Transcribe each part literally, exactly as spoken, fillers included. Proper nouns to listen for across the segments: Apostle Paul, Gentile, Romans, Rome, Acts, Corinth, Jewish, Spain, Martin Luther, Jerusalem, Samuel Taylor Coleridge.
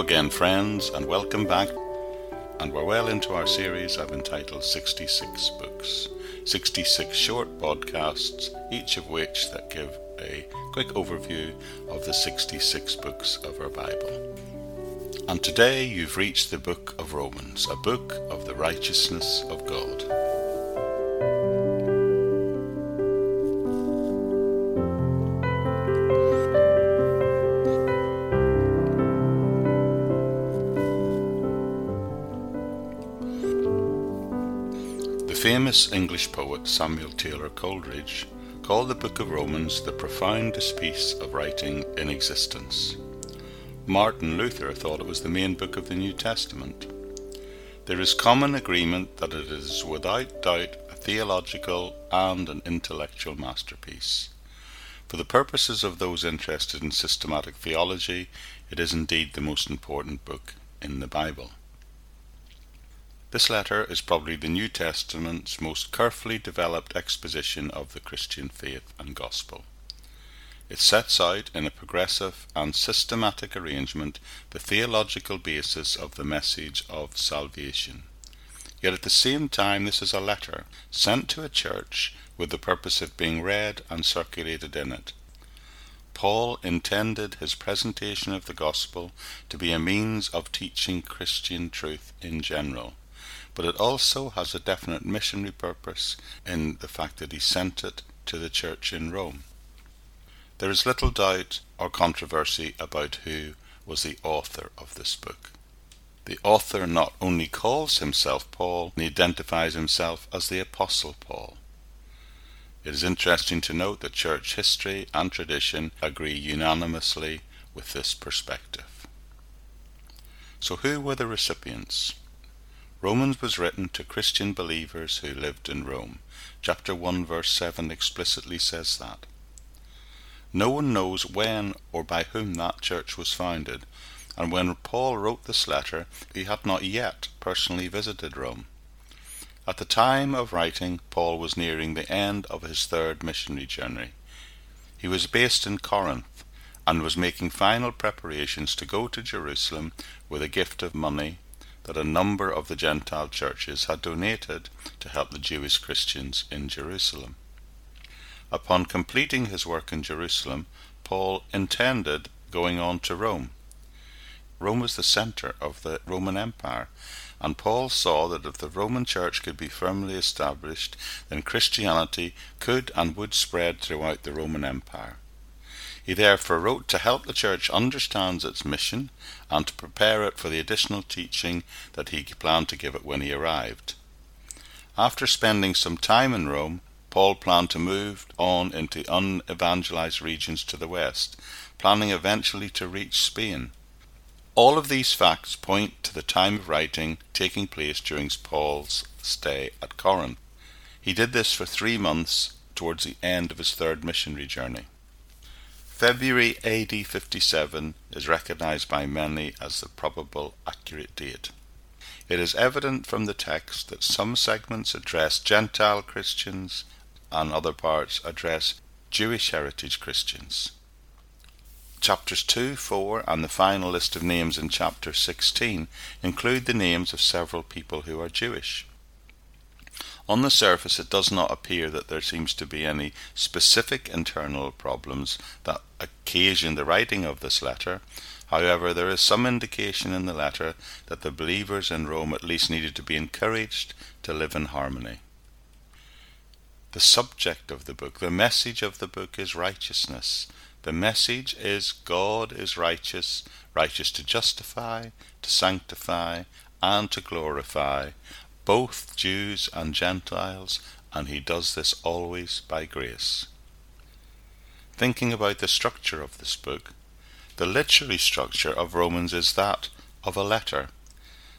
Hello again, friends, and welcome back. And we're well into our series I've entitled sixty-six Books, sixty-six short podcasts, each of which that give a quick overview of the sixty-six books of our Bible. And today you've reached the book of Romans, a book of the righteousness of God. The famous English poet Samuel Taylor Coleridge called the Book of Romans the profoundest piece of writing in existence. Martin Luther thought it was the main book of the New Testament. There is common agreement that it is without doubt a theological and an intellectual masterpiece. For the purposes of those interested in systematic theology, it is indeed the most important book in the Bible. This letter is probably the New Testament's most carefully developed exposition of the Christian faith and gospel. It sets out in a progressive and systematic arrangement the theological basis of the message of salvation. Yet at the same time this is a letter sent to a church with the purpose of being read and circulated in it. Paul intended his presentation of the gospel to be a means of teaching Christian truth in general. But it also has a definite missionary purpose in the fact that he sent it to the church in Rome. There is little doubt or controversy about who was the author of this book. The author not only calls himself Paul, he identifies himself as the Apostle Paul. It is interesting to note that church history and tradition agree unanimously with this perspective. So who were the recipients? Romans was written to Christian believers who lived in Rome. Chapter one verse seven explicitly says that. No one knows when or by whom that church was founded, and when Paul wrote this letter he had not yet personally visited Rome. At the time of writing, Paul was nearing the end of his third missionary journey. He was based in Corinth and was making final preparations to go to Jerusalem with a gift of money that a number of the Gentile churches had donated to help the Jewish Christians in Jerusalem. Upon completing his work in Jerusalem, Paul intended going on to Rome. Rome was the centre of the Roman Empire, and Paul saw that if the Roman Church could be firmly established, then Christianity could and would spread throughout the Roman Empire. He therefore wrote to help the church understand its mission and to prepare it for the additional teaching that he planned to give it when he arrived. After spending some time in Rome, Paul planned to move on into unevangelized regions to the west, planning eventually to reach Spain. All of these facts point to the time of writing taking place during Paul's stay at Corinth. He did this for three months towards the end of his third missionary journey. February A D fifty-seven is recognized by many as the probable accurate date. It is evident from the text that some segments address Gentile Christians and other parts address Jewish heritage Christians. Chapters two, four and the final list of names in chapter sixteen include the names of several people who are Jewish. On the surface it does not appear that there seems to be any specific internal problems that occasion the writing of this letter. However, there is some indication in the letter that the believers in Rome at least needed to be encouraged to live in harmony. The subject of the book, the message of the book is righteousness. The message is God is righteous, righteous to justify, to sanctify, and to glorify, both Jews and Gentiles, and he does this always by grace. Thinking about the structure of this book, the literary structure of Romans is that of a letter.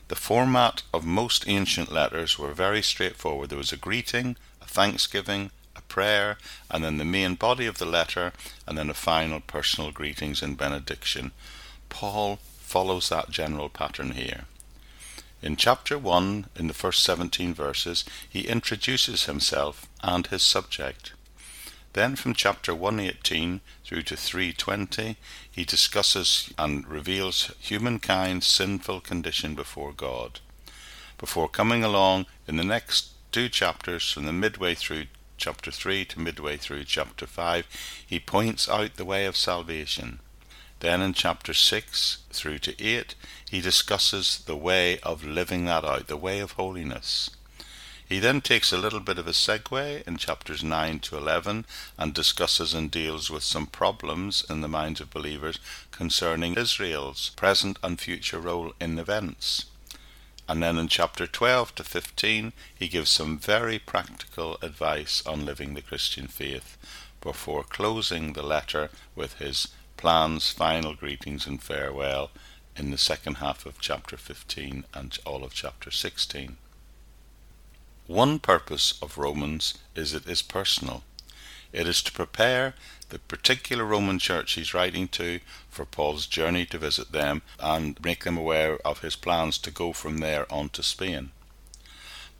The format of most ancient letters were very straightforward. There was a greeting, a thanksgiving, a prayer, and then the main body of the letter, and then a final personal greetings and benediction. Paul follows that general pattern here. In chapter one, in the first seventeen verses, he introduces himself and his subject. Then from chapter one eighteen through to three twenty, he discusses and reveals humankind's sinful condition before God, before coming along in the next two chapters from the midway through chapter three to midway through chapter five. He points out the way of salvation. Then in chapter six through to eight, he discusses the way of living that out, the way of holiness. He then takes a little bit of a segue in chapters nine to eleven and discusses and deals with some problems in the minds of believers concerning Israel's present and future role in events. And then in chapter twelve to fifteen, he gives some very practical advice on living the Christian faith before closing the letter with his plans, final greetings and farewell in the second half of chapter fifteen and all of chapter sixteen. One purpose of Romans is it is personal. It is to prepare the particular Roman church he's writing to for Paul's journey to visit them and make them aware of his plans to go from there on to Spain.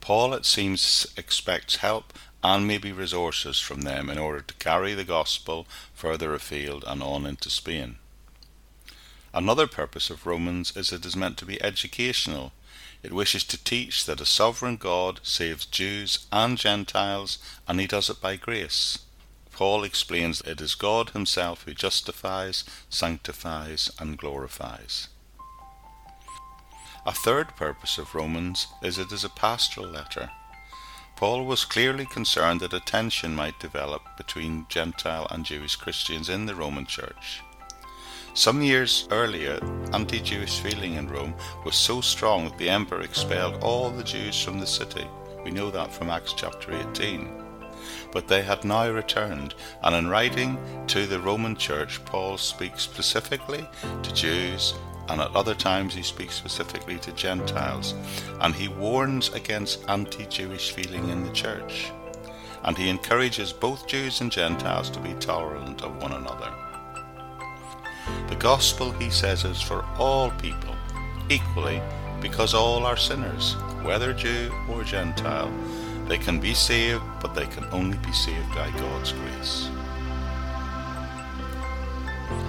Paul, it seems, expects help and maybe resources from them in order to carry the gospel further afield and on into Spain. Another purpose of Romans is it is meant to be educational. It wishes to teach that a sovereign God saves Jews and Gentiles, and he does it by grace. Paul explains that it is God himself who justifies, sanctifies and glorifies. A third purpose of Romans is it is a pastoral letter. Paul was clearly concerned that a tension might develop between Gentile and Jewish Christians in the Roman Church. Some years earlier, anti-Jewish feeling in Rome was so strong that the emperor expelled all the Jews from the city. We know that from Acts chapter eighteen. But they had now returned, and in writing to the Roman Church, Paul speaks specifically to Jews, and at other times he speaks specifically to Gentiles, and he warns against anti-Jewish feeling in the church, and he encourages both Jews and Gentiles to be tolerant of one another. The gospel, he says, is for all people, equally, because all are sinners, whether Jew or Gentile. They can be saved, but they can only be saved by God's grace.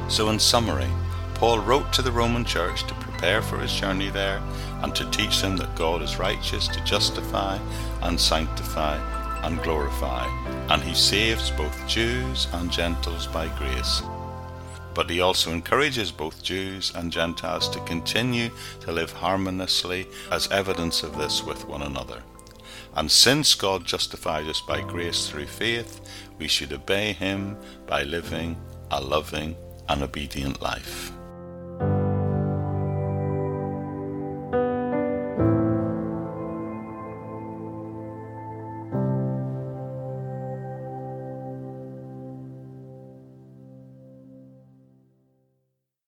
So in summary, Paul wrote to the Roman church to prepare for his journey there and to teach them that God is righteous to justify and sanctify and glorify, and he saves both Jews and Gentiles by grace. But he also encourages both Jews and Gentiles to continue to live harmoniously as evidence of this with one another. And since God justified us by grace through faith, we should obey him by living a loving and obedient life.